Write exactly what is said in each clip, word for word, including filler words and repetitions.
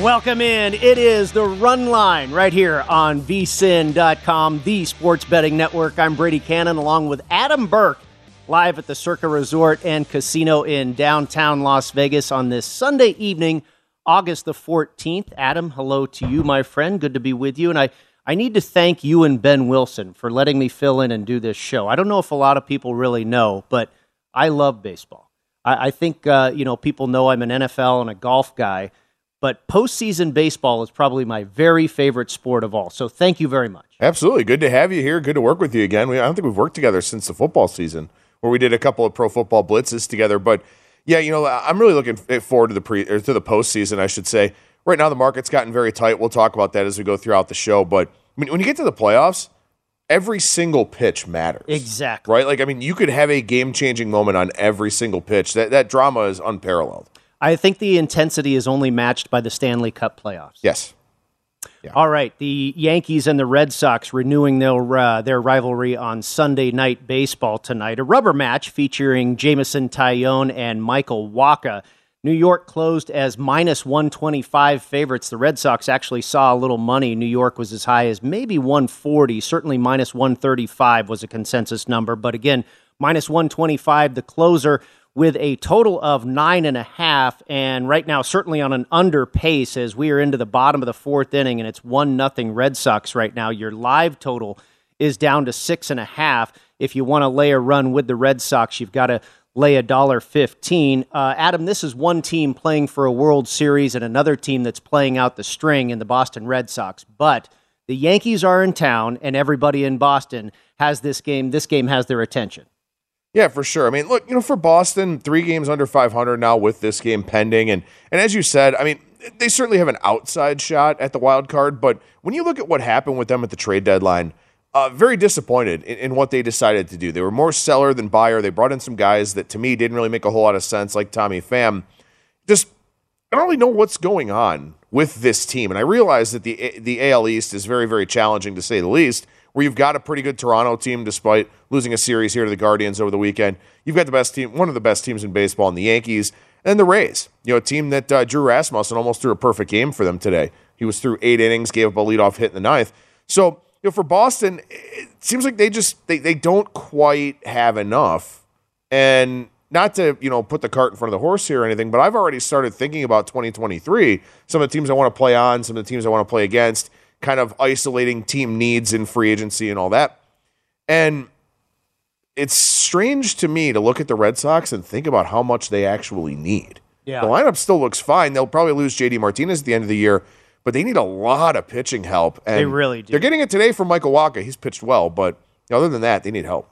Welcome in. It is the Run Line right here on V S I N dot com, the sports betting network. I'm Brady Cannon along with Adam Burke, live at the Circa Resort and Casino in downtown Las Vegas on this Sunday evening, August the fourteenth. Adam, hello to you, my friend. Good to be with you. And I, I need to thank you and Ben Wilson for letting me fill in and do this show. I don't know if a lot of people really know, but I love baseball. I, I think uh, you know people know I'm an N F L and a golf guy, but postseason baseball is probably my very favorite sport of all. So thank you very much. Absolutely. Good to have you here. Good to work with you again. We, I don't think we've worked together since the football season where we did a couple of pro football blitzes together. But, yeah, you know, I'm really looking forward to the pre or to the postseason, I should say. Right now the market's gotten very tight. We'll talk about that as we go throughout the show. But, I mean, when you get to the playoffs, every single pitch matters. Exactly. Right? Like, I mean, you could have a game-changing moment on every single pitch. That that drama is unparalleled. I think the intensity is only matched by the Stanley Cup playoffs. Yes. Yeah. All right. The Yankees and the Red Sox renewing their uh, their rivalry on Sunday Night Baseball tonight. A rubber match featuring Jameson Taillon and Michael Wacha. New York closed as minus one twenty-five favorites. The Red Sox actually saw a little money. New York was as high as maybe one forty. Certainly minus one thirty-five was a consensus number. But again, minus one twenty-five, the closer, with a total of nine and a half, and right now certainly on an under pace as we are into the bottom of the fourth inning, and it's one nothing Red Sox right now. Your live total is down to six and a half. If you want to lay a run with the Red Sox, you've got to lay a dollar fifteen. Uh, Adam, this is one team playing for a World Series and another team that's playing out the string in the Boston Red Sox, but the Yankees are in town, and everybody in Boston has this game. This game has their attention. Yeah, for sure. I mean, look, you know, for Boston, three games under five hundred now with this game pending. And and as you said, I mean, they certainly have an outside shot at the wild card. But when you look at what happened with them at the trade deadline, uh, very disappointed in, in what they decided to do. They were more seller than buyer. They brought in some guys that, to me, didn't really make a whole lot of sense, like Tommy Pham. Just, I don't really know what's going on with this team. And I realize that the the A L East is very, very challenging, to say the least, where you've got a pretty good Toronto team despite losing a series here to the Guardians over the weekend. You've got the best team, one of the best teams in baseball in the Yankees, and the Rays. You know, a team that uh, Drew Rasmussen almost threw a perfect game for them today. He was through eight innings, gave up a leadoff hit in the ninth. So, you know, for Boston, it seems like they just they, they don't quite have enough. And not to, you know, put the cart in front of the horse here or anything, but I've already started thinking about twenty twenty-three, some of the teams I want to play on, some of the teams I want to play against, kind of isolating team needs in free agency and all that. And it's strange to me to look at the Red Sox and think about how much they actually need. Yeah. The lineup still looks fine. They'll probably lose J D Martinez at the end of the year, but they need a lot of pitching help. And they really do. They're getting it today from Michael Wacha. He's pitched well, but other than that, they need help.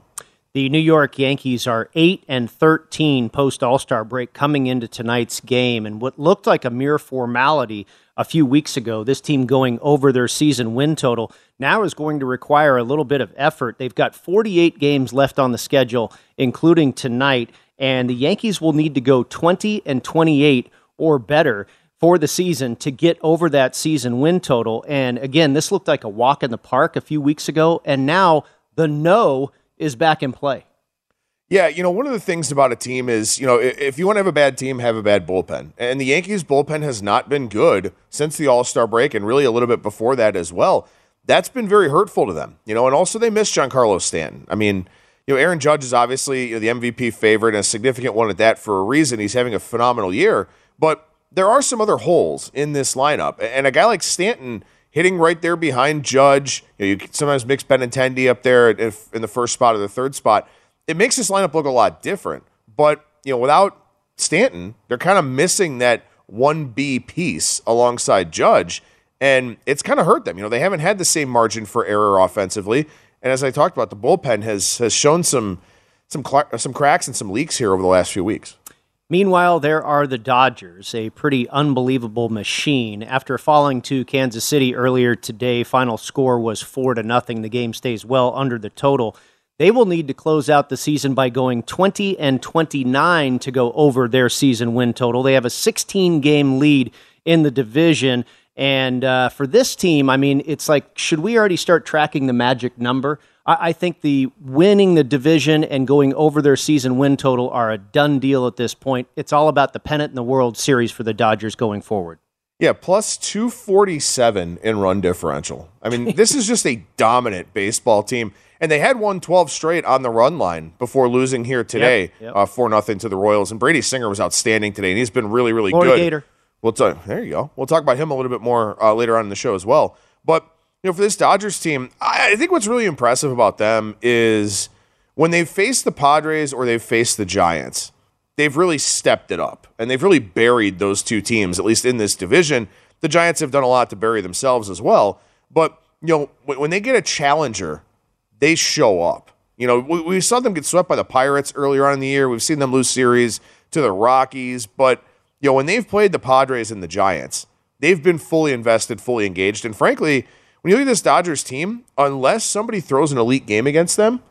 The New York Yankees are eight and thirteen post-All-Star break coming into tonight's game. And what looked like a mere formality a few weeks ago, this team going over their season win total, now is going to require a little bit of effort. They've got forty-eight games left on the schedule, including tonight. And the Yankees will need to go twenty and twenty-eight or better for the season to get over that season win total. And again, this looked like a walk in the park a few weeks ago. And now the no is back in play. Yeah, you know, one of the things about a team is, you know, if you want to have a bad team, have a bad bullpen. And the Yankees' bullpen has not been good since the All-Star break and really a little bit before that as well. That's been very hurtful to them, you know, and also they missed Giancarlo Stanton. I mean, you know, Aaron Judge is obviously, you know, the M V P favorite and a significant one at that for a reason. He's having a phenomenal year, but there are some other holes in this lineup. And a guy like Stanton hitting right there behind Judge, you know, you sometimes mix Benintendi up there if in the first spot or the third spot. It makes this lineup look a lot different. But, you know, without Stanton, they're kind of missing that one B piece alongside Judge, and it's kind of hurt them. You know, they haven't had the same margin for error offensively, and as I talked about, the bullpen has has shown some some cl- some cracks and some leaks here over the last few weeks. Meanwhile, there are the Dodgers, a pretty unbelievable machine. After falling to Kansas City earlier today, final score was four to nothing. The game stays well under the total. They will need to close out the season by going twenty and twenty-nine to go over their season win total. They have a sixteen-game lead in the division. And uh, for this team, I mean, it's like, should we already start tracking the magic number? I-, I think the winning the division and going over their season win total are a done deal at this point. It's all about the pennant and the World Series for the Dodgers going forward. Yeah, plus two forty-seven in run differential. I mean, this is just a dominant baseball team. And they had won twelve straight on the run line before losing here today, yep, yep. Uh, four nothing to the Royals. And Brady Singer was outstanding today, and he's been really, really Florida good. Gator. We'll t- there you go. We'll talk about him a little bit more uh, later on in the show as well. But you know, for this Dodgers team, I, I think what's really impressive about them is when they've faced the Padres or they've faced the Giants, they've really stepped it up, and they've really buried those two teams, at least in this division. The Giants have done a lot to bury themselves as well, but you know, when they get a challenger, they show up. You know, we, we saw them get swept by the Pirates earlier on in the year. We've seen them lose series to the Rockies, but you know, when they've played the Padres and the Giants, they've been fully invested, fully engaged, and frankly, when you look at this Dodgers team, unless somebody throws an elite game against them,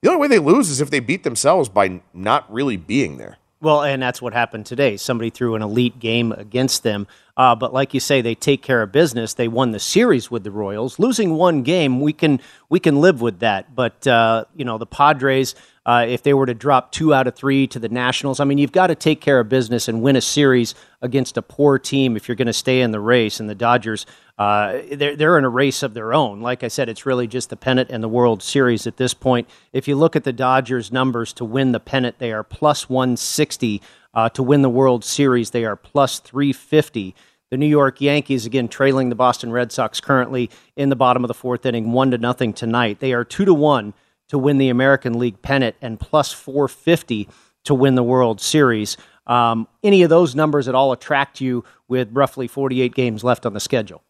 the only way they lose is if they beat themselves by not really being there. Well, and that's what happened today. Somebody threw an elite game against them. Uh, but like you say, they take care of business. They won the series with the Royals. Losing one game, we can we can live with that. But, uh, you know, the Padres, uh, if they were to drop two out of three to the Nationals, I mean, you've got to take care of business and win a series against a poor team if you're going to stay in the race. And the Dodgers, uh, they're, they're in a race of their own. Like I said, it's really just the pennant and the World Series at this point. If you look at the Dodgers' numbers to win the pennant, they are plus one sixty. Uh, to win the World Series, they are plus three fifty. The New York Yankees, again, trailing the Boston Red Sox currently in the bottom of the fourth inning, one to nothing tonight. They are two to one to win the American League pennant and plus four fifty to win the World Series. Um, any of those numbers at all attract you with roughly forty-eight games left on the schedule?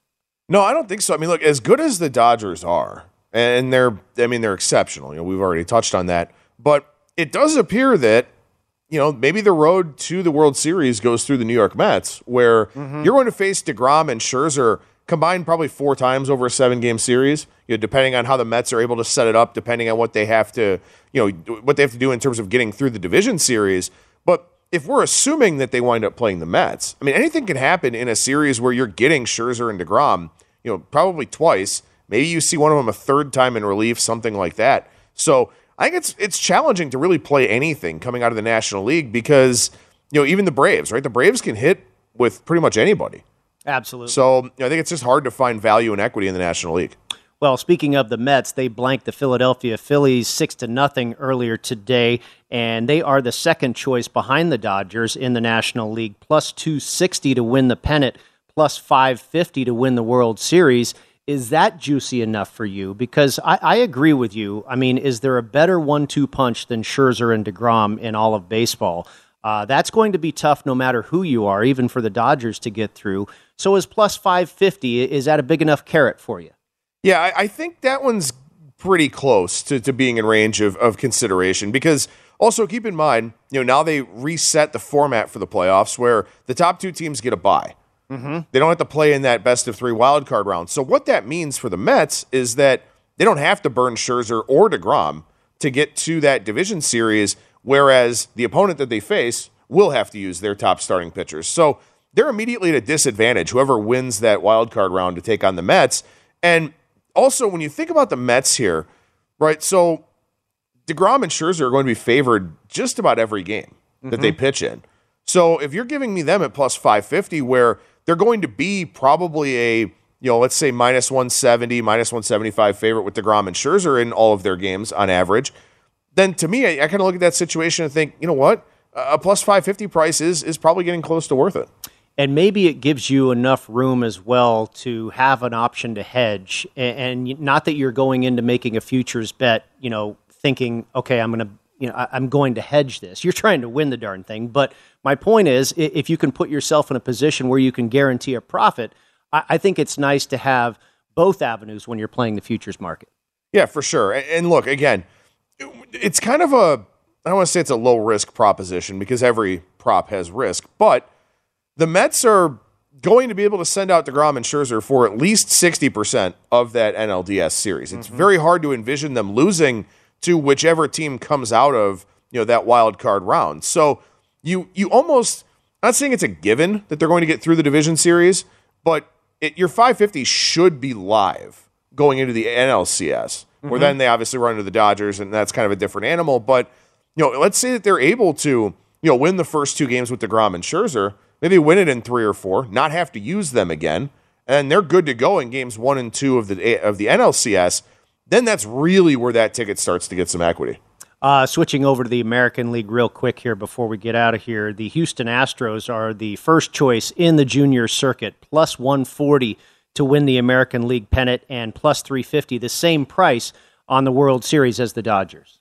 No, I don't think so. I mean, look, as good as the Dodgers are, and they're, I mean, they're exceptional. You know, we've already touched on that. But it does appear that, you know, maybe the road to the World Series goes through the New York Mets, where mm-hmm. you're going to face DeGrom and Scherzer combined probably four times over a seven-game series, you know, depending on how the Mets are able to set it up, depending on what they have to, you know, what they have to do in terms of getting through the division series. But if we're assuming that they wind up playing the Mets, I mean, anything can happen in a series where you're getting Scherzer and DeGrom, you know, probably twice. Maybe you see one of them a third time in relief, something like that. So I think it's it's challenging to really play anything coming out of the National League because, you know, even the Braves, right? The Braves can hit with pretty much anybody. Absolutely. So you know, I think it's just hard to find value and equity in the National League. Well, speaking of the Mets, they blanked the Philadelphia Phillies six to nothing earlier today, and they are the second choice behind the Dodgers in the National League, plus two sixty to win the pennant, plus five fifty to win the World Series. Is that juicy enough for you? Because I, I agree with you. I mean, is there a better one two punch than Scherzer and DeGrom in all of baseball? Uh, that's going to be tough no matter who you are, even for the Dodgers to get through. So is plus five fifty, is that a big enough carrot for you? Yeah, I, I think that one's pretty close to, to being in range of, of consideration because also keep in mind, you know, now they reset the format for the playoffs where the top two teams get a bye. Mm-hmm. They don't have to play in that best of three wildcard round. So what that means for the Mets is that they don't have to burn Scherzer or DeGrom to get to that division series, whereas the opponent that they face will have to use their top starting pitchers. So they're immediately at a disadvantage, whoever wins that wildcard round to take on the Mets. And also, when you think about the Mets here, right, so DeGrom and Scherzer are going to be favored just about every game that mm-hmm. they pitch in. So if you're giving me them at plus five fifty, where they're going to be probably a, you know, let's say minus one seventy, minus one seventy-five favorite with DeGrom and Scherzer in all of their games on average. then to me, I, I kind of look at that situation and think, you know what? A plus five fifty price is, is probably getting close to worth it. And maybe it gives you enough room as well to have an option to hedge. And, and not that you're going into making a futures bet, you know, thinking, okay, I'm going to, you know, I'm going to hedge this. You're trying to win the darn thing. But my point is, if you can put yourself in a position where you can guarantee a profit, I think it's nice to have both avenues when you're playing the futures market. Yeah, for sure. And look, again, it's kind of a, I don't want to say it's a low risk proposition because every prop has risk, but the Mets are going to be able to send out DeGrom and Scherzer for at least sixty percent of that N L D S series. It's mm-hmm. very hard to envision them losing to whichever team comes out of, you know, that wild card round. So you, you almost, I'm not saying it's a given that they're going to get through the division series, but it, your five fifty should be live going into the N L C S, where mm-hmm. then they obviously run into the Dodgers, and that's kind of a different animal. But, you know, let's say that they're able to, you know, win the first two games with DeGrom and Scherzer, maybe win it in three or four, not have to use them again, and they're good to go in games one and two of the of the N L C S, then that's really where that ticket starts to get some equity. Uh, switching over to the American League real quick here before we get out of here. The Houston Astros are the first choice in the junior circuit, plus one forty to win the American League pennant and plus three fifty, the same price on the World Series as the Dodgers.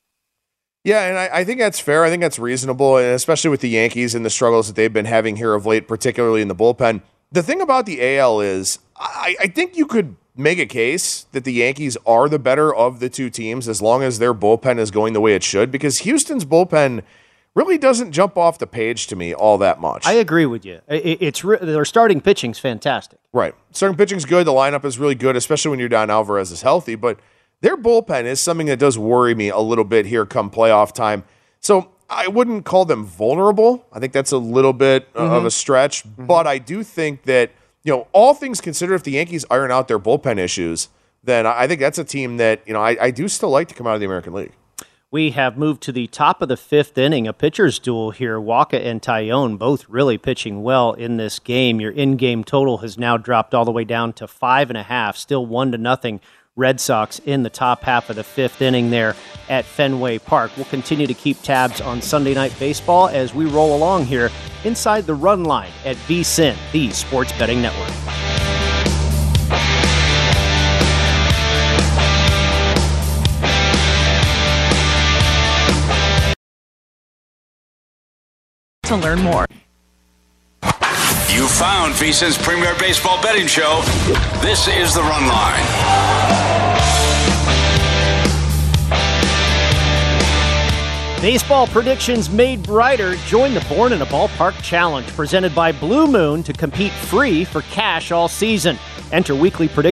Yeah, and I, I think that's fair. I think that's reasonable, and especially with the Yankees and the struggles that they've been having here of late, particularly in the bullpen. The thing about the A L is I, I think you could make a case that the Yankees are the better of the two teams as long as their bullpen is going the way it should, because Houston's bullpen really doesn't jump off the page to me all that much. I agree with you. It's re- Their starting pitching's fantastic. Right. Starting pitching's good. The lineup is really good, especially when Yordan Alvarez is healthy, but their bullpen is something that does worry me a little bit here come playoff time. So I wouldn't call them vulnerable. I think that's a little bit mm-hmm. of a stretch, mm-hmm. but I do think that, you know, all things considered, if the Yankees iron out their bullpen issues, then I think that's a team that, you know, I, I do still like to come out of the American League. We have moved to the top of the fifth inning, a pitcher's duel here. Wacha and Taillon both really pitching well in this game. Your in-game total has now dropped all the way down to five and a half, still one to nothing Red Sox in the top half of the fifth inning there at Fenway Park. We'll continue to keep tabs on Sunday Night Baseball as we roll along here inside the run line at V S I N, the Sports Betting Network. To learn more. You found V S I N's premier baseball betting show. This is the Run Line. Baseball predictions made brighter. Join the Born in a Ballpark Challenge presented by Blue Moon to compete free for cash all season. Enter weekly predictions.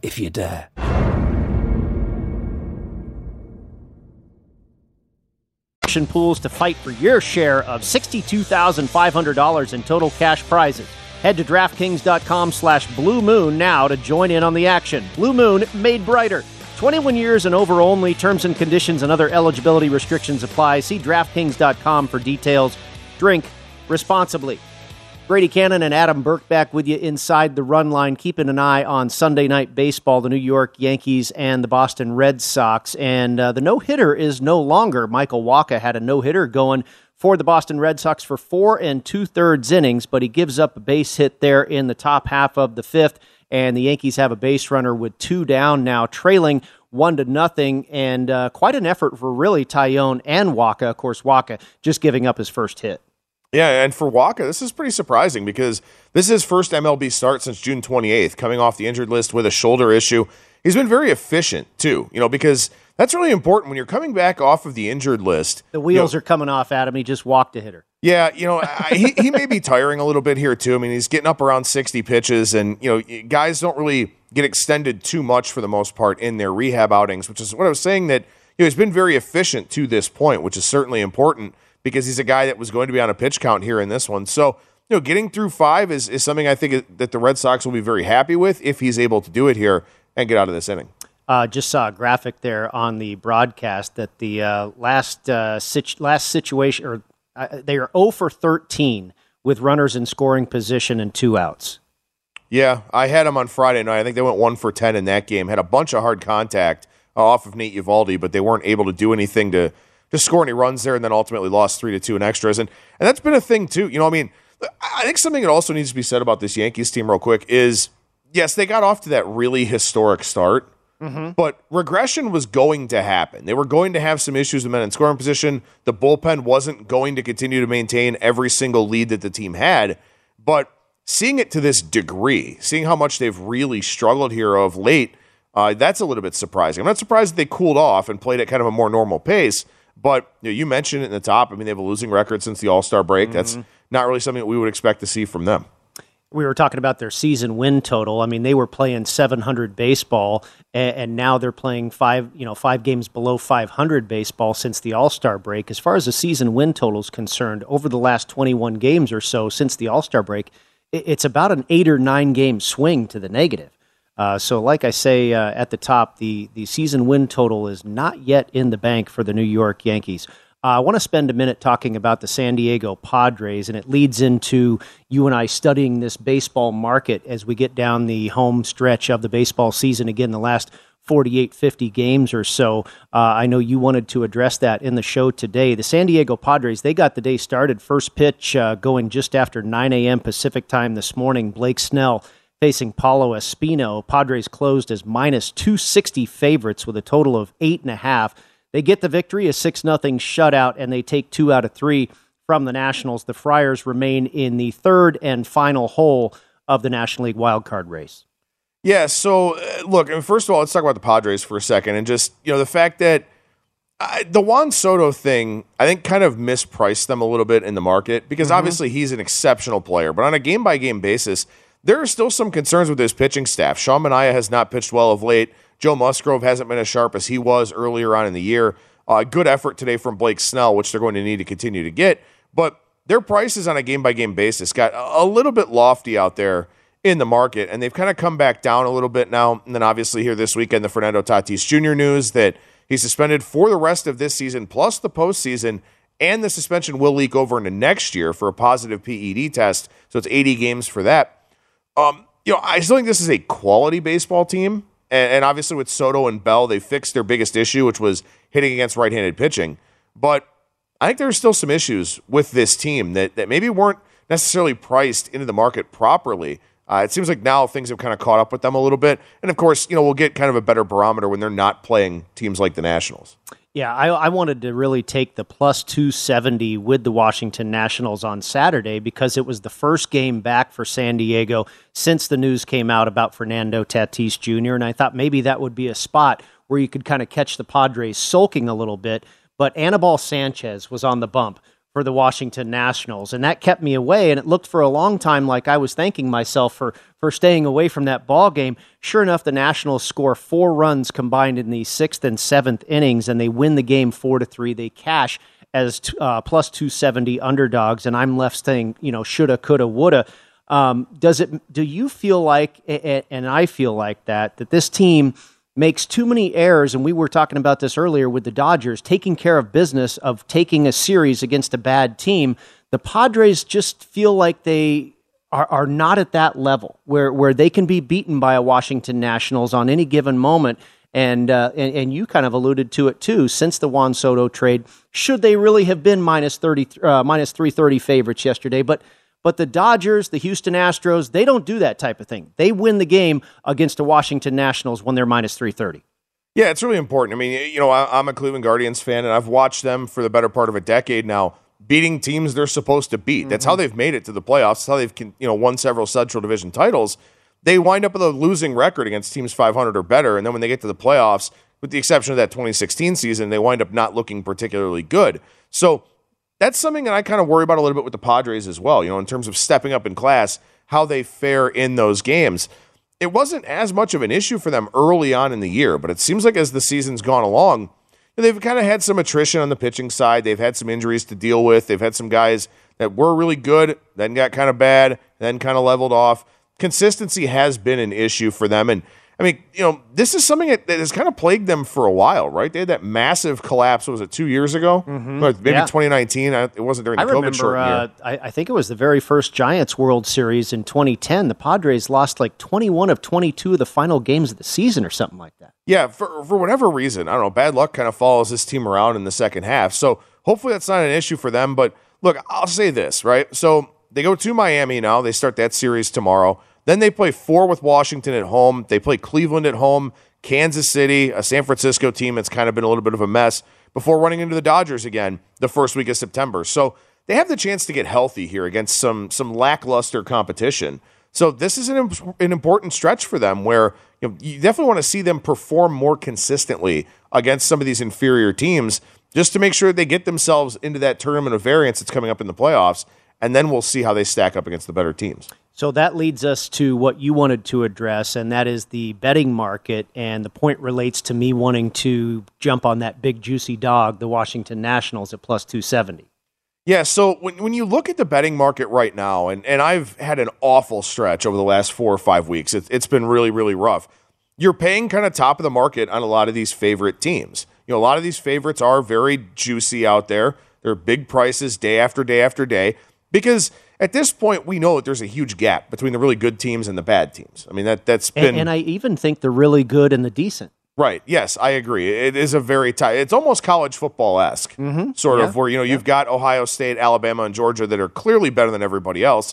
If you dare. Action pools to fight for your share of sixty-two thousand five hundred dollars in total cash prizes. Head to DraftKings.com slash Blue Moon now to join in on the action. Blue Moon made brighter. twenty-one years and over only. Terms and conditions and other eligibility restrictions apply. See DraftKings dot com for details. Drink responsibly. Brady Cannon and Adam Burke back with you inside the run line, keeping an eye on Sunday Night Baseball, the New York Yankees and the Boston Red Sox. And uh, the no-hitter is no longer. Michael Wacha had a no-hitter going for the Boston Red Sox for four and two-thirds innings, but he gives up a base hit there in the top half of the fifth. And the Yankees have a base runner with two down now, trailing one to nothing, and uh, quite an effort for really Taillon and Wacha. Of course, Wacha just giving up his first hit. Yeah, and for Wacha, this is pretty surprising because this is his first M L B start since June twenty-eighth, coming off the injured list with a shoulder issue. He's been very efficient, too, you know, because that's really important when you're coming back off of the injured list. The wheels you know, are coming off, Adam. He just walked a hitter. Yeah, you know, I, he, he may be tiring a little bit here, too. I mean, he's getting up around sixty pitches, and, you know, guys don't really get extended too much for the most part in their rehab outings, which is what I was saying that, you know, he's been very efficient to this point, which is certainly important because he's a guy that was going to be on a pitch count here in this one. So, you know, getting through five is, is something I think that the Red Sox will be very happy with if he's able to do it here and get out of this inning. Uh, just saw a graphic there on the broadcast that the uh, last uh, situ- last situation, or uh, they are oh for thirteen with runners in scoring position and two outs. Yeah, I had them on Friday night. I think they went one for ten in that game. Had a bunch of hard contact uh, off of Nate Uvalde, but they weren't able to do anything to, to score any runs there, and then ultimately lost three to two in extras. And, and that's been a thing, too. You know, I mean, I think something that also needs to be said about this Yankees team real quick is, yes, they got off to that really historic start, mm-hmm. but regression was going to happen. They were going to have some issues with men in scoring position. The bullpen wasn't going to continue to maintain every single lead that the team had, but seeing it to this degree, seeing how much they've really struggled here of late, uh, that's a little bit surprising. I'm not surprised that they cooled off and played at kind of a more normal pace, but you know, you mentioned it in the top. I mean, they have a losing record since the All-Star break. Mm-hmm. That's not really something that we would expect to see from them. We were talking about their season win total. I mean, they were playing seven hundred baseball, and, and now they're playing five, you know, five games below five hundred baseball since the All-Star break. As far as the season win total is concerned, over the last twenty-one games or so since the All-Star break, it's about an eight or nine game swing to the negative. Uh, so like I say uh, at the top, the, the season win total is not yet in the bank for the New York Yankees. Uh, I want to spend a minute talking about the San Diego Padres, and it leads into you and I studying this baseball market as we get down the home stretch of the baseball season. Again, the last forty-eight, fifty games or so. Uh, I know you wanted to address that in the show today. The San Diego Padres, they got the day started. First pitch uh, going just after nine a.m. Pacific time this morning. Blake Snell facing Paulo Espino. Padres closed as minus two sixty favorites with a total of eight and a half. They get the victory, a six nothing shutout, and they take two out of three from the Nationals. The Friars remain in the third and final hole of the National League wildcard race. Yeah, so, uh, look, and first of all, let's talk about the Padres for a second, and just, you know, the fact that I, the Juan Soto thing, I think, kind of mispriced them a little bit in the market, because mm-hmm. obviously he's an exceptional player, but on a game-by-game basis, there are still some concerns with his pitching staff. Sean Manaea has not pitched well of late. Joe Musgrove hasn't been as sharp as he was earlier on in the year. Uh, good effort today from Blake Snell, which they're going to need to continue to get. But their prices on a game-by-game basis got a little bit lofty out there in the market, and they've kind of come back down a little bit now. And then obviously here this weekend, the Fernando Tatis Junior news that he's suspended for the rest of this season, plus the postseason, and the suspension will leak over into next year for a positive P E D test. So it's eighty games for that. Um, you know, I still think this is a quality baseball team. And obviously with Soto and Bell, they fixed their biggest issue, which was hitting against right-handed pitching. But I think there are still some issues with this team that, that maybe weren't necessarily priced into the market properly. Uh, it seems like now things have kind of caught up with them a little bit. And, of course, you know, we'll get kind of a better barometer when they're not playing teams like the Nationals. Yeah, I, I wanted to really take the plus two seventy with the Washington Nationals on Saturday because it was the first game back for San Diego since the news came out about Fernando Tatis Junior And I thought maybe that would be a spot where you could kind of catch the Padres sulking a little bit. But Anibal Sanchez was on the bump for the Washington Nationals, and that kept me away, and it looked for a long time like I was thanking myself for, for staying away from that ball game. Sure enough, the Nationals score four runs combined in the sixth and seventh innings, and they win the game four to three. They cash as uh, plus two seventy underdogs, and I'm left saying, you know, shoulda, coulda, woulda. Um, does it? Do you feel like, and I feel like that, that this team makes too many errors, and we were talking about this earlier with the Dodgers, taking care of business of taking a series against a bad team? The Padres just feel like they are, are not at that level where, where they can be beaten by a Washington Nationals on any given moment, and, uh, and and you kind of alluded to it too, since the Juan Soto trade, should they really have been minus thirty, uh, minus three thirty favorites yesterday, but But the Dodgers, the Houston Astros, they don't do that type of thing. They win the game against the Washington Nationals when they're minus three thirty. Yeah, it's really important. I mean, you know, I, I'm a Cleveland Guardians fan, and I've watched them for the better part of a decade now, beating teams they're supposed to beat. Mm-hmm. That's how they've made it to the playoffs. That's how they've, you know, won several Central Division titles. They wind up with a losing record against teams five hundred or better, and then when they get to the playoffs, with the exception of that twenty sixteen season, they wind up not looking particularly good. So that's something that I kind of worry about a little bit with the Padres as well, you know, in terms of stepping up in class, how they fare in those games. It wasn't as much of an issue for them early on in the year, but it seems like as the season's gone along, they've kind of had some attrition on the pitching side. They've had some injuries to deal with. They've had some guys that were really good, then got kind of bad, then kind of leveled off. Consistency has been an issue for them, and I mean, you know, this is something that has kind of plagued them for a while, right? They had that massive collapse, what was it, two years ago? Mm-hmm. Maybe yeah. twenty nineteen. It wasn't during the I COVID remember, short uh, year. I, I think it was the very first Giants World Series in twenty ten. The Padres lost like twenty-one of twenty-two of the final games of the season or something like that. Yeah, for, for whatever reason. I don't know. Bad luck kind of follows this team around in the second half. So hopefully that's not an issue for them. But look, I'll say this, right? So they go to Miami now. They start that series tomorrow. Then they play four with Washington at home. They play Cleveland at home, Kansas City, a San Francisco team that's kind of been a little bit of a mess, before running into the Dodgers again the first week of September. So they have the chance to get healthy here against some some lackluster competition. So this is an, imp- an important stretch for them where you know, you definitely want to see them perform more consistently against some of these inferior teams just to make sure they get themselves into that tournament of variance that's coming up in the playoffs, and then we'll see how they stack up against the better teams. So that leads us to what you wanted to address, and that is the betting market, and the point relates to me wanting to jump on that big juicy dog, the Washington Nationals, at plus two seventy. Yeah, so when when you look at the betting market right now, and, and I've had an awful stretch over the last four or five weeks. It, it's been really, really rough. You're paying kind of top of the market on a lot of these favorite teams. You know, a lot of these favorites are very juicy out there. They're big prices day after day after day because – at this point, we know that there's a huge gap between the really good teams and the bad teams. I mean, that, that's been... And, and I even think the really good and the decent. Right. Yes, I agree. It is a very tight... It's almost college football-esque, mm-hmm. sort yeah. of, where you know, yeah. you've got Ohio State, Alabama, and Georgia that are clearly better than everybody else.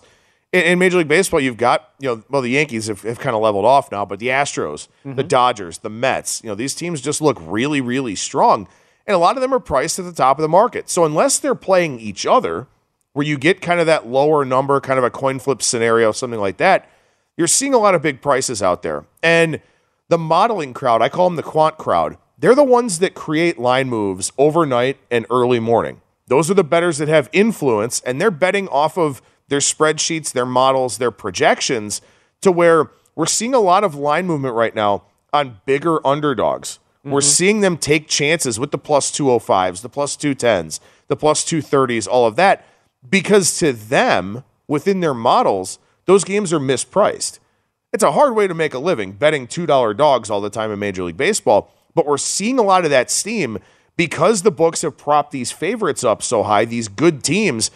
In, in Major League Baseball, you've got... you know, well, the Yankees have, have kind of leveled off now, but the Astros, mm-hmm. the Dodgers, the Mets, you know, these teams just look really, really strong. And a lot of them are priced at the top of the market. So unless they're playing each other, where you get kind of that lower number, kind of a coin flip scenario, something like that, you're seeing a lot of big prices out there. And the modeling crowd, I call them the quant crowd, they're the ones that create line moves overnight and early morning. Those are the bettors that have influence, and they're betting off of their spreadsheets, their models, their projections, to where we're seeing a lot of line movement right now on bigger underdogs. Mm-hmm. We're seeing them take chances with the plus two oh fives, the plus two tens, the plus two thirties, all of that. Because to them, within their models, those games are mispriced. It's a hard way to make a living, betting two dollar dogs all the time in Major League Baseball, but we're seeing a lot of that steam because the books have propped these favorites up so high, these good teams,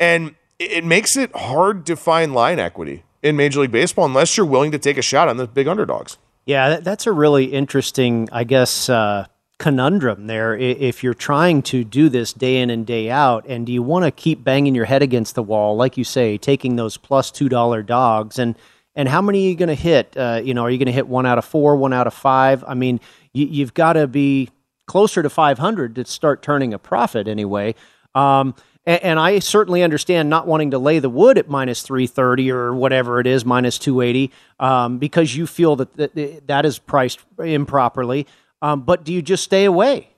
and it makes it hard to find line equity in Major League Baseball unless you're willing to take a shot on the big underdogs. Yeah, that's a really interesting, I guess, uh conundrum there if you're trying to do this day in and day out, and do you want to keep banging your head against the wall, like you say, taking those plus two dollar dogs, and and how many are you going to hit? Uh, you know, are you going to hit one out of four, one out of five? I mean, you, you've got to be closer to five hundred to start turning a profit anyway. Um, and, and I certainly understand not wanting to lay the wood at minus three thirty or whatever it is, minus two eighty, um, because you feel that, that that is priced improperly. Um, but do you just stay away?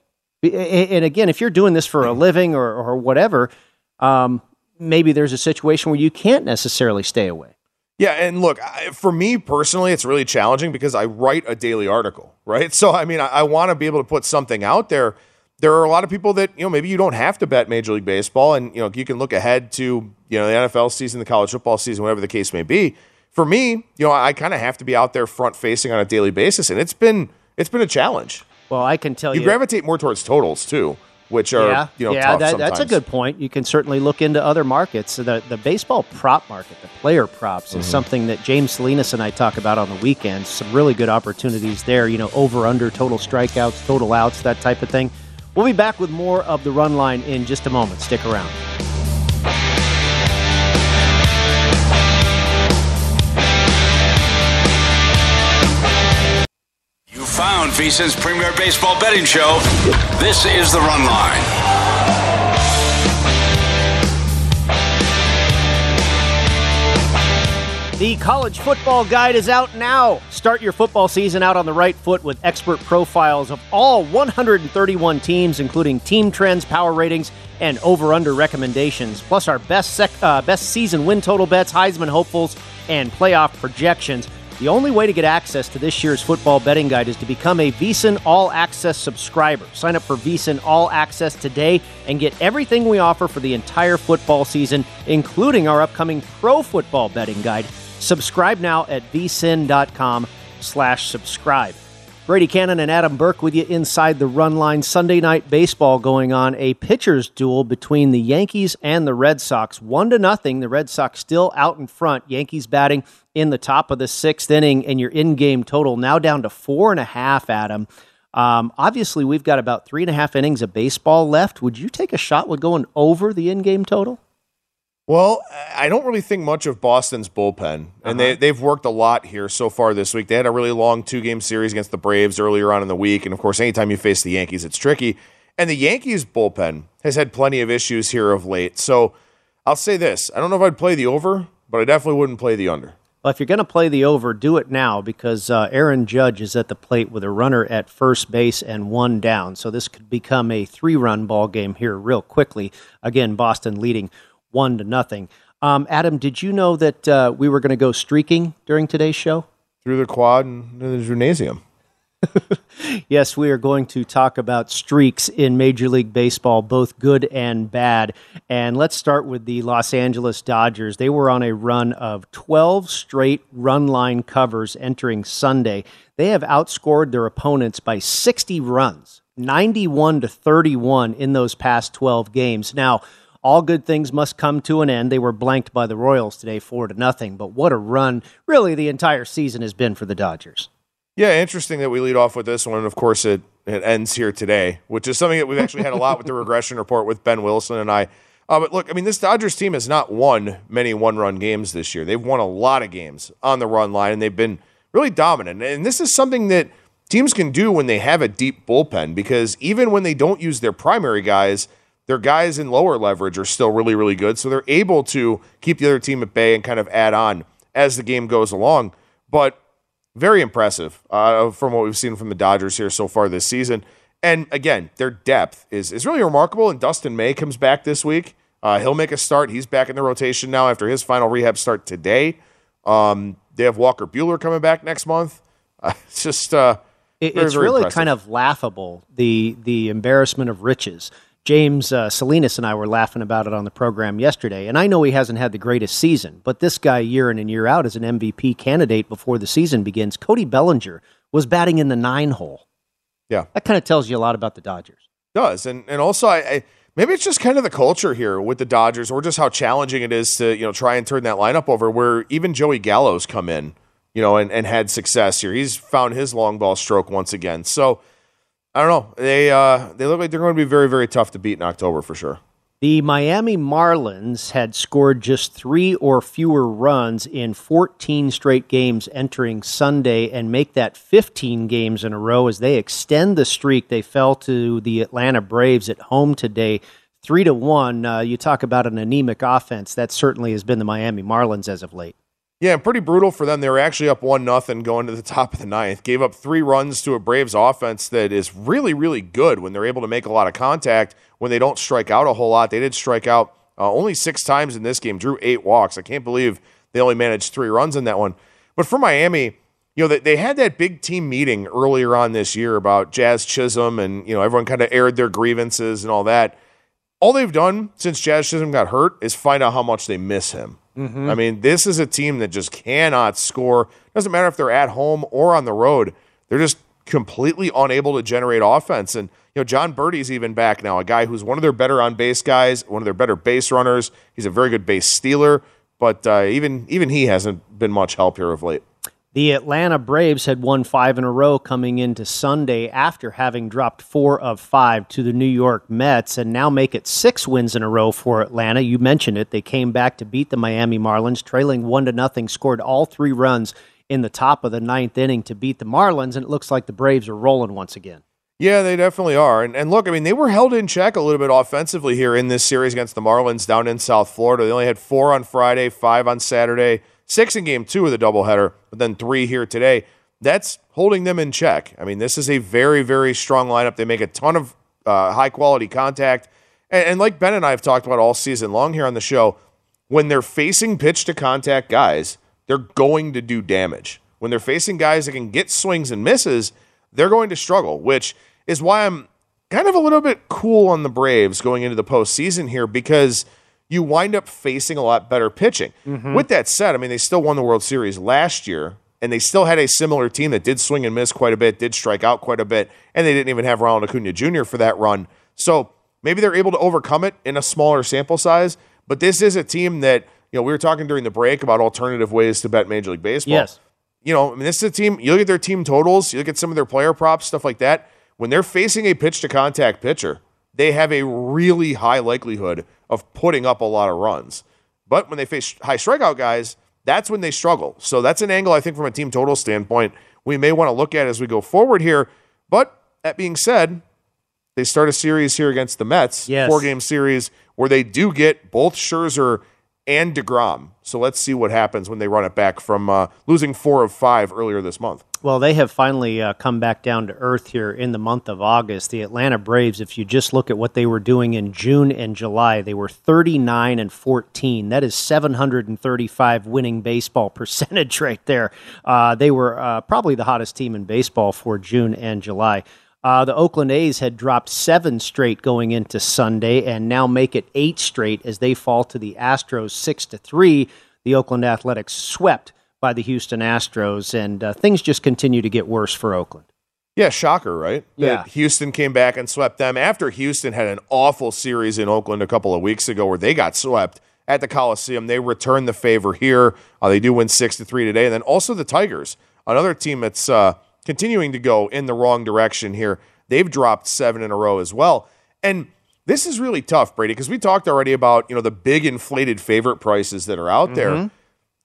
And again, if you're doing this for a living or, or whatever, um, maybe there's a situation where you can't necessarily stay away. Yeah, and look, I, for me personally, it's really challenging because I write a daily article, right? So, I mean, I, I want to be able to put something out there. There are a lot of people that, you know, maybe you don't have to bet Major League Baseball, and, you know, you can look ahead to, you know, the N F L season, the college football season, whatever the case may be. For me, you know, I, I kind of have to be out there front-facing on a daily basis, and it's been... It's been a challenge. Well, I can tell you. You gravitate more towards totals, too, which are, yeah, you know, yeah, tough that, sometimes. That's a good point. You can certainly look into other markets. So the, the baseball prop market, the player props, mm-hmm. is something that James Salinas and I talk about on the weekends. Some really good opportunities there, you know, over, under, total strikeouts, total outs, that type of thing. We'll be back with more of The Run Line in just a moment. Stick around. Found VSiN's premier baseball betting show. This is The Run Line. The College Football Guide is out now. Start your football season out on the right foot with expert profiles of all one hundred thirty-one teams, including team trends, power ratings, and over-under recommendations. Plus our best sec- uh, best season win total bets, Heisman hopefuls, and playoff projections. The only way to get access to this year's football betting guide is to become a VSiN All Access subscriber. Sign up for VSiN All Access today and get everything we offer for the entire football season, including our upcoming pro football betting guide. Subscribe now at vsin.com slash subscribe. Brady Cannon and Adam Burke with you inside the Run Line. Sunday night baseball going on. A pitcher's duel between the Yankees and the Red Sox. One to nothing. The Red Sox still out in front. Yankees batting in the top of the sixth inning, and your in-game total now down to four and a half, Adam. Um, obviously, we've got about three and a half innings of baseball left. Would you take a shot with going over the in-game total? Well, I don't really think much of Boston's bullpen, and uh-huh. they, they've worked a lot here so far this week. They had a really long two-game series against the Braves earlier on in the week, and of course, anytime you face the Yankees, it's tricky. And the Yankees' bullpen has had plenty of issues here of late, so I'll say this. I don't know if I'd play the over, but I definitely wouldn't play the under. Well, if you're going to play the over, do it now, because uh, Aaron Judge is at the plate with a runner at first base and one down, so this could become a three-run ball game here real quickly. Again, Boston leading one to nothing. Um, Adam, did you know that uh, we were going to go streaking during today's show? Through the quad and the gymnasium. Yes, we are going to talk about streaks in Major League Baseball, both good and bad. And let's start with the Los Angeles Dodgers. They were on a run of twelve straight run line covers entering Sunday. They have outscored their opponents by sixty runs, ninety-one to thirty-one in those past twelve games. Now, all good things must come to an end. They were blanked by the Royals today, four to nothing. But what a run, really, the entire season has been for the Dodgers. Yeah, interesting that we lead off with this one. And, of course, it, it ends here today, which is something that we've actually had a lot with the regression report with Ben Wilson and I. Uh, but, look, I mean, this Dodgers team has not won many one-run games this year. They've won a lot of games on the run line, and they've been really dominant. And this is something that teams can do when they have a deep bullpen, because even when they don't use their primary guys, their guys in lower leverage are still really, really good, so they're able to keep the other team at bay and kind of add on as the game goes along. But very impressive uh, from what we've seen from the Dodgers here so far this season. And, again, their depth is, is really remarkable, and Dustin May comes back this week. Uh, he'll make a start. He's back in the rotation now after his final rehab start today. Um, they have Walker Buehler coming back next month. Uh, it's just uh, it, very, It's very really impressive. Kind of laughable, the the embarrassment of riches. James uh, Salinas and I were laughing about it on the program yesterday, and I know he hasn't had the greatest season, but this guy year in and year out is an M V P candidate before the season begins. Cody Bellinger was batting in the nine hole. Yeah. That kind of tells you a lot about the Dodgers. It does, and and also I, I maybe it's just kind of the culture here with the Dodgers, or just how challenging it is to, you know, try and turn that lineup over, where even Joey Gallo's come in, you know, and, and had success here. He's found his long ball stroke once again. So I don't know. They uh, they look like they're going to be very, very tough to beat in October for sure. The Miami Marlins had scored just three or fewer runs in fourteen straight games entering Sunday, and make that fifteen games in a row as they extend the streak. They fell to the Atlanta Braves at home today, three to one. Uh, you talk about an anemic offense. That certainly has been the Miami Marlins as of late. Yeah, pretty brutal for them. They were actually up one nothing going to the top of the ninth. Gave up three runs to a Braves offense that is really, really good when they're able to make a lot of contact, when they don't strike out a whole lot. They did strike out uh, only six times in this game, drew eight walks. I can't believe they only managed three runs in that one. But for Miami, you know, they, they had that big team meeting earlier on this year about Jazz Chisholm, and, you know, everyone kind of aired their grievances and all that. All they've done since Jazz Chisholm got hurt is find out how much they miss him. Mm-hmm. I mean, this is a team that just cannot score. Doesn't matter if they're at home or on the road. They're just completely unable to generate offense. And, you know, John Birdie's even back now, a guy who's one of their better on-base guys, one of their better base runners. He's a very good base stealer, but uh, even even he hasn't been much help here of late. The Atlanta Braves had won five in a row coming into Sunday after having dropped four of five to the New York Mets, and now make it six wins in a row for Atlanta. You mentioned it. They came back to beat the Miami Marlins, trailing one to nothing, scored all three runs in the top of the ninth inning to beat the Marlins, and it looks like the Braves are rolling once again. Yeah, they definitely are. And, and look, I mean, they were held in check a little bit offensively here in this series against the Marlins down in South Florida. They only had four on Friday, five on Saturday, six in game two of the doubleheader, but then three here today. That's holding them in check. I mean, this is a very, very strong lineup. They make a ton of uh, high-quality contact. And, and like Ben and I have talked about all season long here on the show, when they're facing pitch-to-contact guys, they're going to do damage. When they're facing guys that can get swings and misses, they're going to struggle, which is why I'm kind of a little bit cool on the Braves going into the postseason here, because you wind up facing a lot better pitching. Mm-hmm. With that said, I mean, they still won the World Series last year, and they still had a similar team that did swing and miss quite a bit, did strike out quite a bit, and they didn't even have Ronald Acuna Junior for that run. So maybe they're able to overcome it in a smaller sample size, but this is a team that, you know, we were talking during the break about alternative ways to bet Major League Baseball. Yes. You know, I mean, this is a team, you look at their team totals, you look at some of their player props, stuff like that. When they're facing a pitch-to-contact pitcher, they have a really high likelihood of putting up a lot of runs. But when they face high strikeout guys, that's when they struggle. So that's an angle, I think, from a team total standpoint, we may want to look at as we go forward here. But that being said, they start a series here against the Mets, yes. four-game series, where they do get both Scherzer and DeGrom. So let's see what happens when they run it back from uh, losing four of five earlier this month. Well, they have finally uh, come back down to earth here in the month of August. The Atlanta Braves, if you just look at what they were doing in June and July, they were thirty-nine and fourteen. That is seven thirty-five winning baseball percentage right there. Uh, they were uh, probably the hottest team in baseball for June and July. Uh, the Oakland A's had dropped seven straight going into Sunday and now make it eight straight as they fall to the Astros six to three. The Oakland Athletics swept by the Houston Astros, and uh, things just continue to get worse for Oakland. Yeah, shocker, right? Yeah. That Houston came back and swept them after Houston had an awful series in Oakland a couple of weeks ago where they got swept at the Coliseum. They returned the favor here. Uh, they do win six to three today. And then also the Tigers, another team that's uh, – continuing to go in the wrong direction here. They've dropped seven in a row as well. And this is really tough, Brady, because we talked already about, you know, the big inflated favorite prices that are out mm-hmm. there.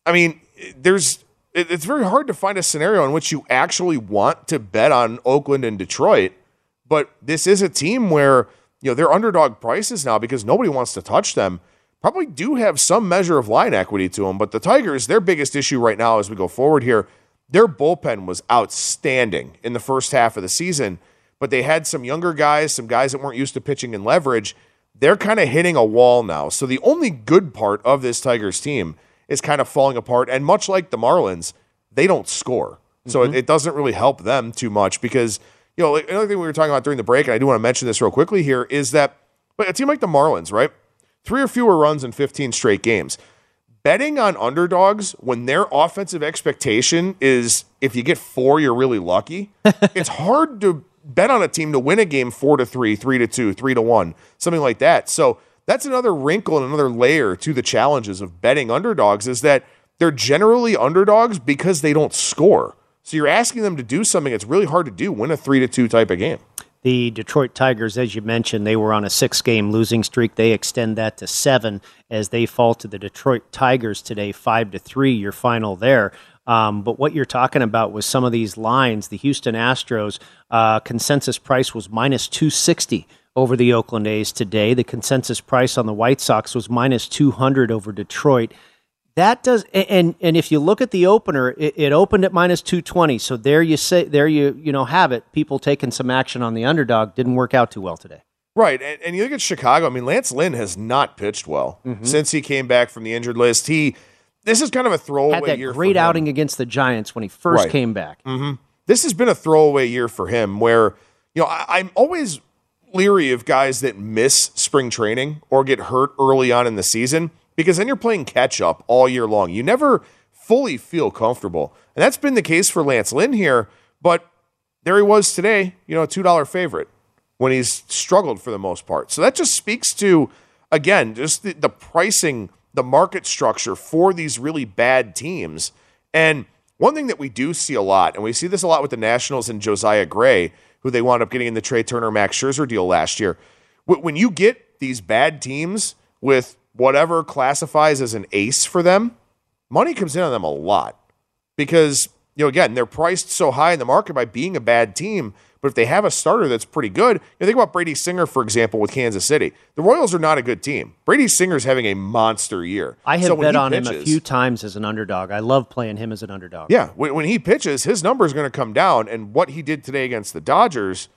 I mean, there's it, it's very hard to find a scenario in which you actually want to bet on Oakland and Detroit, but this is a team where, you know, they're underdog prices now because nobody wants to touch them. Probably do have some measure of line equity to them, but the Tigers, their biggest issue right now as we go forward here, their bullpen was outstanding in the first half of the season, but they had some younger guys, some guys that weren't used to pitching in leverage. They're kind of hitting a wall now. So the only good part of this Tigers team is kind of falling apart. And much like the Marlins, they don't score. So mm-hmm. it, it doesn't really help them too much because, you know, another thing we were talking about during the break, and I do want to mention this real quickly here, is that but a team like the Marlins, right? Three or fewer runs in fifteen straight games. Betting on underdogs when their offensive expectation is if you get four, you're really lucky. It's hard to bet on a team to win a game four to three, three to two, three to one, something like that. So that's another wrinkle and another layer to the challenges of betting underdogs is that they're generally underdogs because they don't score. So you're asking them to do something that's really hard to do, win a three to two type of game. The Detroit Tigers, as you mentioned, they were on a six-game losing streak. They extend that to seven as they fall to the Detroit Tigers today, five to three, your final there. Um, but what you're talking about was some of these lines. The Houston Astros uh, consensus price was minus two sixty over the Oakland A's today. The consensus price on the White Sox was minus two hundred over Detroit. That does, and and if you look at the opener, it, it opened at minus two twenty. So there you say, there you you know have it. People taking some action on the underdog didn't work out too well today, right? And, and you look at Chicago. I mean, Lance Lynn has not pitched well mm-hmm. since he came back from the injured list. He this is kind of a throwaway year. Had that year great for him. Outing against the Giants when he first right. came back. Mm-hmm. This has been a throwaway year for him, where you know I, I'm always leery of guys that miss spring training or get hurt early on in the season, because then you're playing catch-up all year long. You never fully feel comfortable. And that's been the case for Lance Lynn here, but there he was today, you know, a two dollar favorite when he's struggled for the most part. So that just speaks to, again, just the, the pricing, the market structure for these really bad teams. And one thing that we do see a lot, and we see this a lot with the Nationals and Josiah Gray, who they wound up getting in the Trey Turner, Max Scherzer deal last year. When you get these bad teams with whatever classifies as an ace for them, money comes in on them a lot because, you know, again, they're priced so high in the market by being a bad team. But if they have a starter that's pretty good, you know, think about Brady Singer, for example, with Kansas City. The Royals are not a good team. Brady Singer's having a monster year. I have so bet on pitches, him a few times as an underdog. I love playing him as an underdog. Yeah, when, when he pitches, his number is going to come down. And what he did today against the Dodgers,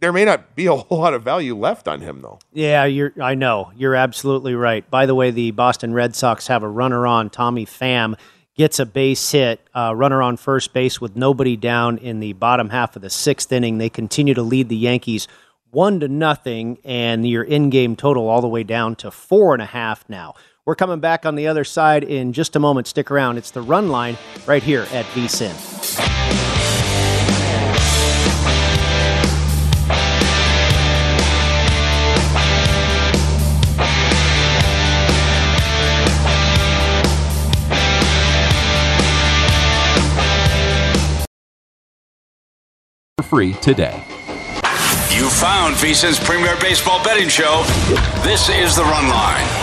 there may not be a whole lot of value left on him, though. Yeah, you're, I know. You're absolutely right. By the way, the Boston Red Sox have a runner-on. Tommy Pham gets a base hit, uh, runner on first base with nobody down in the bottom half of the sixth inning. They continue to lead the Yankees one to nothing, and your in-game total all the way down to four and a half now. We're coming back on the other side in just a moment. Stick around. It's the Run Line right here at V S I N. Free today. You found VSiN's premier baseball betting show. This is the Run Line.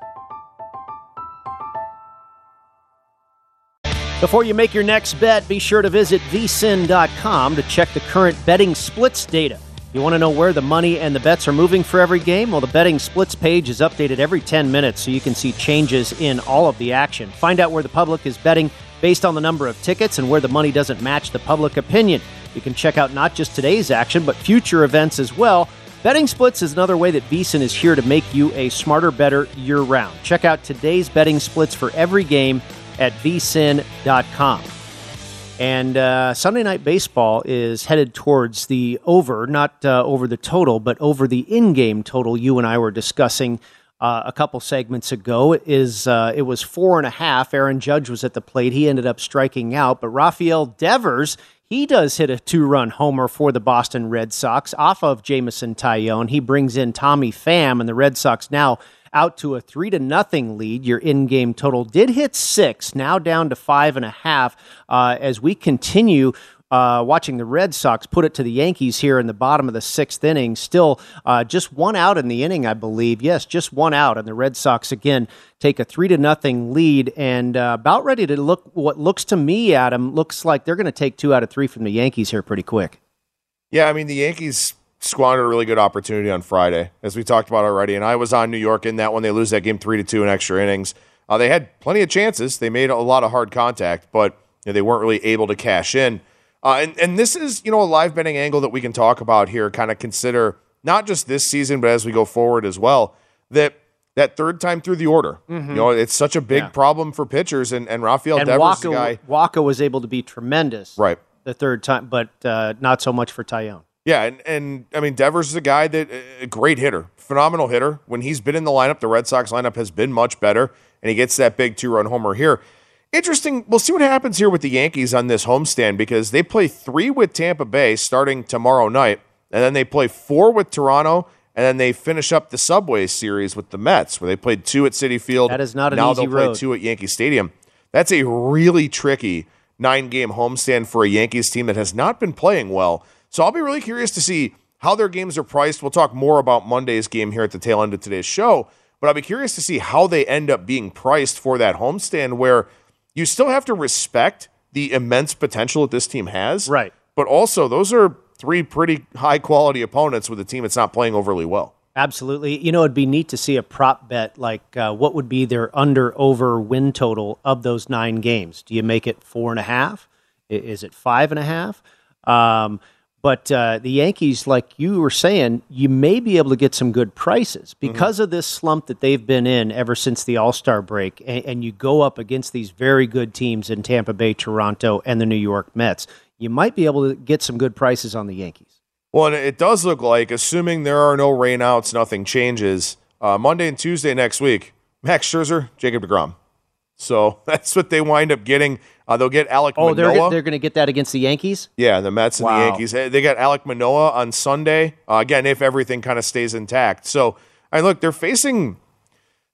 Before you make your next bet, be sure to visit V S I N dot com to check the current betting splits data. You want to know where the money and the bets are moving for every game? Well, the betting splits page is updated every ten minutes, so you can see changes in all of the action. Find out where the public is betting based on the number of tickets and where the money doesn't match the public opinion. You can check out not just today's action, but future events as well. Betting splits is another way that VSiN is here to make you a smarter, better year-round. Check out today's betting splits for every game at V S I N dot com. And uh, Sunday Night Baseball is headed towards the over, not uh, over the total, but over the in-game total you and I were discussing uh, a couple segments ago. It, is, uh, it was four and a half. Aaron Judge was at the plate. He ended up striking out. But Rafael Devers, he does hit a two-run homer for the Boston Red Sox off of Jameson Taillon. He brings in Tommy Pham, and the Red Sox now out to a three to nothing lead. Your in-game total did hit six, now down to five and a half. Uh, as we continue uh, watching the Red Sox put it to the Yankees here in the bottom of the sixth inning, still uh, just one out in the inning, I believe. Yes, just one out, and the Red Sox again take a three to nothing lead, and uh, about ready to look what looks to me, Adam, looks like they're going to take two out of three from the Yankees here pretty quick. Yeah, I mean, the Yankees squandered a really good opportunity on Friday, as we talked about already. And I was on New York in that one. They lose that game three to two in extra innings. Uh, they had plenty of chances. They made a lot of hard contact, but you know, they weren't really able to cash in. Uh, and, and this is, you know, a live betting angle that we can talk about here, kind of consider not just this season, but as we go forward as well, that that third time through the order. Mm-hmm. You know, it's such a big yeah. problem for pitchers. And, and Rafael and Devers, Wacha, the guy. Wacha was able to be tremendous right the third time, but uh, not so much for Taillon. Yeah, and, and I mean, Devers is a guy that, a great hitter, phenomenal hitter. When he's been in the lineup, the Red Sox lineup has been much better, and he gets that big two-run homer here. Interesting, we'll see what happens here with the Yankees on this homestand, because they play three with Tampa Bay starting tomorrow night, and then they play four with Toronto, and then they finish up the Subway Series with the Mets, where they played two at Citi Field. That is not an easy road. Now they'll play two at Yankee Stadium. That's a really tricky nine-game homestand for a Yankees team that has not been playing well. So I'll be really curious to see how their games are priced. We'll talk more about Monday's game here at the tail end of today's show, but I'll be curious to see how they end up being priced for that homestand, where you still have to respect the immense potential that this team has. Right. But also, those are three pretty high-quality opponents with a team that's not playing overly well. Absolutely. You know, it'd be neat to see a prop bet, like uh, what would be their under-over win total of those nine games? Do you make it four and a half? Is it five and a half? Um, but uh, the Yankees, like you were saying, you may be able to get some good prices because mm-hmm. of this slump that they've been in ever since the All-Star break, and, and you go up against these very good teams in Tampa Bay, Toronto, and the New York Mets. You might be able to get some good prices on the Yankees. Well, and it does look like, assuming there are no rainouts, nothing changes, uh, Monday and Tuesday next week, Max Scherzer, Jacob DeGrom. So that's what they wind up getting. Uh, they'll get Alek oh, Manoah. Oh, they're, they're going to get that against the Yankees? Yeah, the Mets and wow. the Yankees. They got Alek Manoah on Sunday, uh, again, if everything kind of stays intact. So, I mean, look, they're facing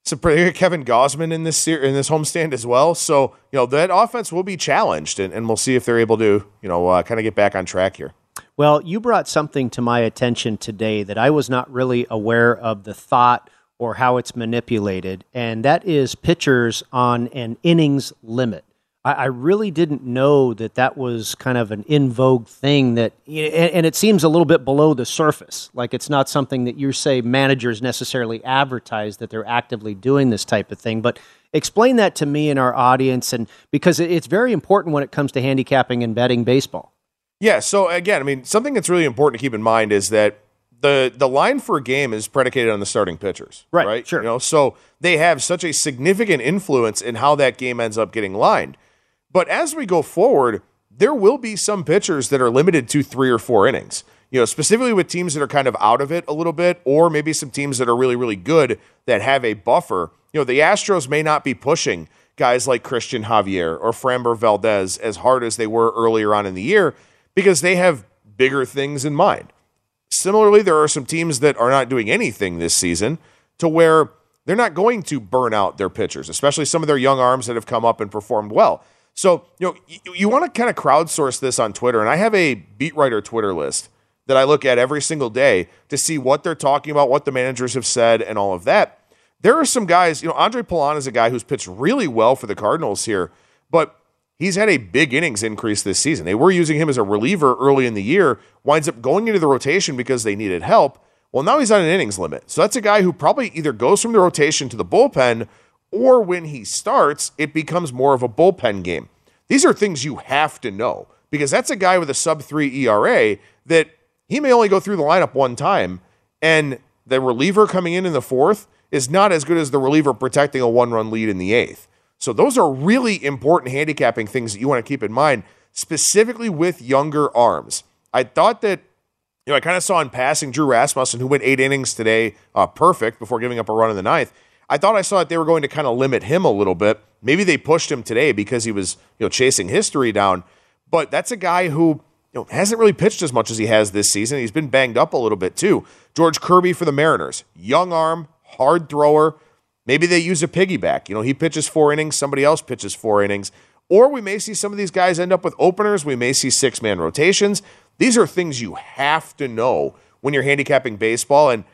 some, Kevin Gausman in this in this homestand as well. So, you know, that offense will be challenged, and, and we'll see if they're able to, you know, uh, kind of get back on track here. Well, you brought something to my attention today that I was not really aware of the thought or how it's manipulated, and that is pitchers on an innings limit. I, I really didn't know that that was kind of an in vogue thing, that, and, and it seems a little bit below the surface. Like, it's not something that you say managers necessarily advertise, that they're actively doing this type of thing, but explain that to me and our audience, and because it's very important when it comes to handicapping and betting baseball. Yeah, so again, I mean, something that's really important to keep in mind is that the the line for a game is predicated on the starting pitchers, right? right? Sure. You know, so they have such a significant influence in how that game ends up getting lined. But as we go forward, there will be some pitchers that are limited to three or four innings. You know, specifically with teams that are kind of out of it a little bit, or maybe some teams that are really, really good that have a buffer. You know, the Astros may not be pushing guys like Christian Javier or Framber Valdez as hard as they were earlier on in the year, because they have bigger things in mind. Similarly, there are some teams that are not doing anything this season, to where they're not going to burn out their pitchers, especially some of their young arms that have come up and performed well. So, you know, you, you want to kind of crowdsource this on Twitter, and I have a beat writer Twitter list that I look at every single day to see what they're talking about, what the managers have said, and all of that. There are some guys, you know, Andre Pallon is a guy who's pitched really well for the Cardinals here, but he's had a big innings increase this season. They were using him as a reliever early in the year, winds up going into the rotation because they needed help. Well, now he's on an innings limit. So that's a guy who probably either goes from the rotation to the bullpen, or when he starts, it becomes more of a bullpen game. These are things you have to know, because that's a guy with a sub three E R A that he may only go through the lineup one time, and the reliever coming in in the fourth is not as good as the reliever protecting a one-run lead in the eighth. So those are really important handicapping things that you want to keep in mind, specifically with younger arms. I thought that, you know, I kind of saw in passing Drew Rasmussen, who went eight innings today, uh, perfect, before giving up a run in the ninth. I thought I saw that they were going to kind of limit him a little bit. Maybe they pushed him today because he was, you know, chasing history down. But that's a guy who, you know, hasn't really pitched as much as he has this season. He's been banged up a little bit too. George Kirby for the Mariners, young arm, hard thrower. Maybe they use a piggyback. You know, he pitches four innings, somebody else pitches four innings. Or we may see some of these guys end up with openers. We may see six-man rotations. These are things you have to know when you're handicapping baseball. And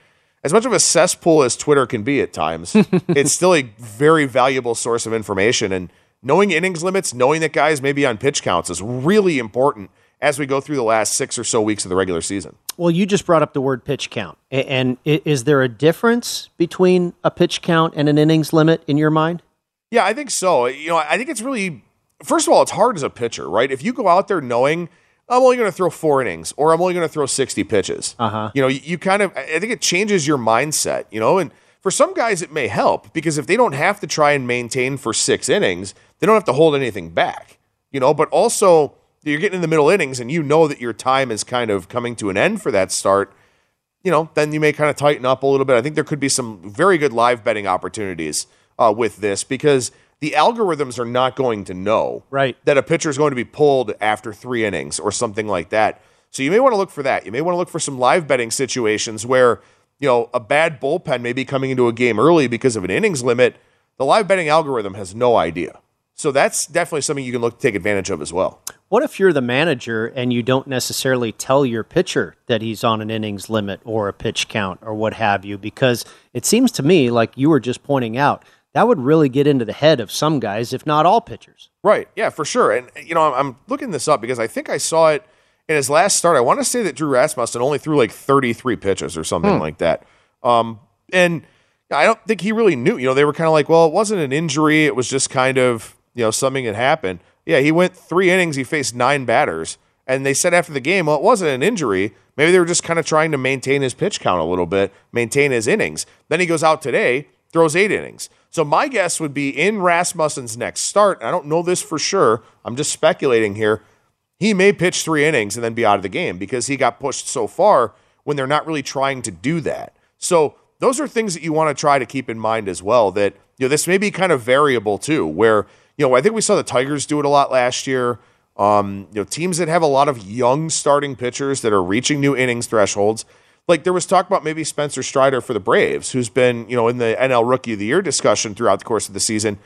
as much of a cesspool as Twitter can be at times, it's still a very valuable source of information. And knowing innings limits, knowing that guys may be on pitch counts, is really important as we go through the last six or so weeks of the regular season. Well, you just brought up the word pitch count. And is there a difference between a pitch count and an innings limit in your mind? Yeah, I think so. You know, I think it's really, first of all, it's hard as a pitcher, right? If you go out there knowing, I'm only going to throw four innings, or I'm only going to throw sixty pitches, uh-huh. you know, you, you kind of, I think it changes your mindset, you know, and for some guys it may help, because if they don't have to try and maintain for six innings, they don't have to hold anything back, you know, but also, you're getting in the middle innings and you know that your time is kind of coming to an end for that start, you know, then you may kind of tighten up a little bit. I think there could be some very good live betting opportunities uh, with this, because the algorithms are not going to know right. that a pitcher is going to be pulled after three innings or something like that. So you may want to look for that. You may want to look for some live betting situations where, you know, a bad bullpen may be coming into a game early because of an innings limit. The live betting algorithm has no idea. So that's definitely something you can look to take advantage of as well. What if you're the manager and you don't necessarily tell your pitcher that he's on an innings limit or a pitch count or what have you? Because it seems to me, like you were just pointing out, that would really get into the head of some guys, if not all pitchers. Right. Yeah, for sure. And, you know, I'm looking this up because I think I saw it in his last start. I want to say that Drew Rasmussen only threw like thirty-three pitches or something hmm. like that. Um, and I don't think he really knew. You know, they were kind of like, well, it wasn't an injury. It was just kind of, you know, something had happened. Yeah, he went three innings. He faced nine batters. And they said after the game, well, it wasn't an injury. Maybe they were just kind of trying to maintain his pitch count a little bit, maintain his innings. Then he goes out today, throws eight innings. So my guess would be in Rasmussen's next start, I don't know this for sure, I'm just speculating here, he may pitch three innings and then be out of the game because he got pushed so far when they're not really trying to do that. So those are things that you want to try to keep in mind as well, that, you know, this may be kind of variable too, where, you know, I think we saw the Tigers do it a lot last year. Um, you know, teams that have a lot of young starting pitchers that are reaching new innings thresholds. Like there was talk about maybe Spencer Strider for the Braves, who's been, you know, in the N L Rookie of the Year discussion throughout the course of the season.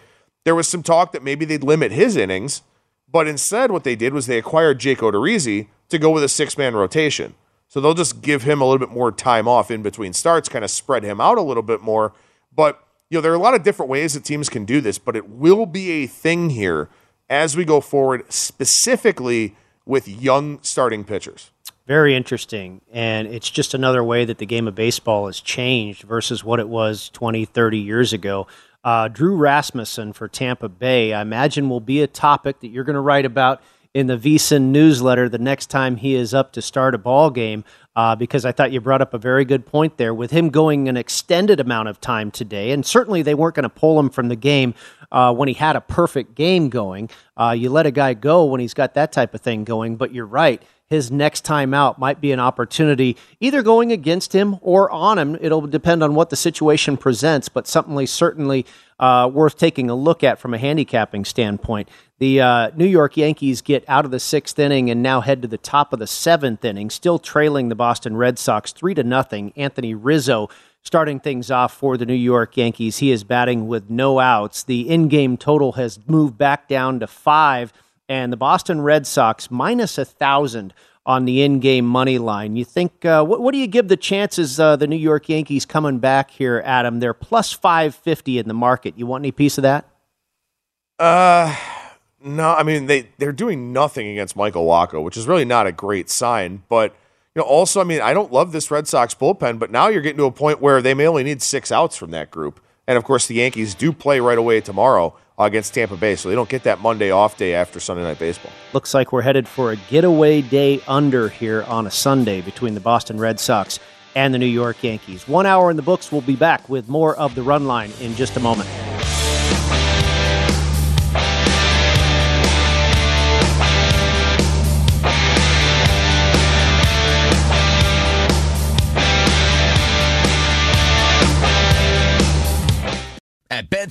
There was some talk that maybe they'd limit his innings, but instead what they did was they acquired Jake Odorizzi to go with a six-man rotation. So they'll just give him a little bit more time off in between starts, kind of spread him out a little bit more. But, you know, there are a lot of different ways that teams can do this, but it will be a thing here as we go forward, specifically with young starting pitchers. Very interesting, and it's just another way that the game of baseball has changed versus what it was twenty, thirty years ago. Uh, Drew Rasmussen for Tampa Bay, I imagine, will be a topic that you're going to write about in the V S I N newsletter the next time he is up to start a ball game, uh, because I thought you brought up a very good point there with him going an extended amount of time today, and certainly they weren't going to pull him from the game uh, when he had a perfect game going. Uh, you let a guy go when he's got that type of thing going, but you're right. His next time out might be an opportunity either going against him or on him. It'll depend on what the situation presents, but something certainly uh, worth taking a look at from a handicapping standpoint. The uh, New York Yankees get out of the sixth inning and now head to the top of the seventh inning, still trailing the Boston Red Sox three to nothing. Anthony Rizzo starting things off for the New York Yankees. He is batting with no outs. The in-game total has moved back down to five. And the Boston Red Sox minus one thousand on the in-game money line. You think, uh, what, what do you give the chances uh, the New York Yankees coming back here, Adam? They're plus five fifty in the market. You want any piece of that? Uh, no, I mean, they, they're doing nothing against Michael Wacha, which is really not a great sign. But, you know, also, I mean, I don't love this Red Sox bullpen, but now you're getting to a point where they may only need six outs from that group. And, of course, the Yankees do play right away tomorrow against Tampa Bay, so they don't get that Monday off day after Sunday Night Baseball. Looks like we're headed for a getaway day under here on a Sunday between the Boston Red Sox and the New York Yankees. One hour in the books. We'll be back with more of The Run Line in just a moment. At Bet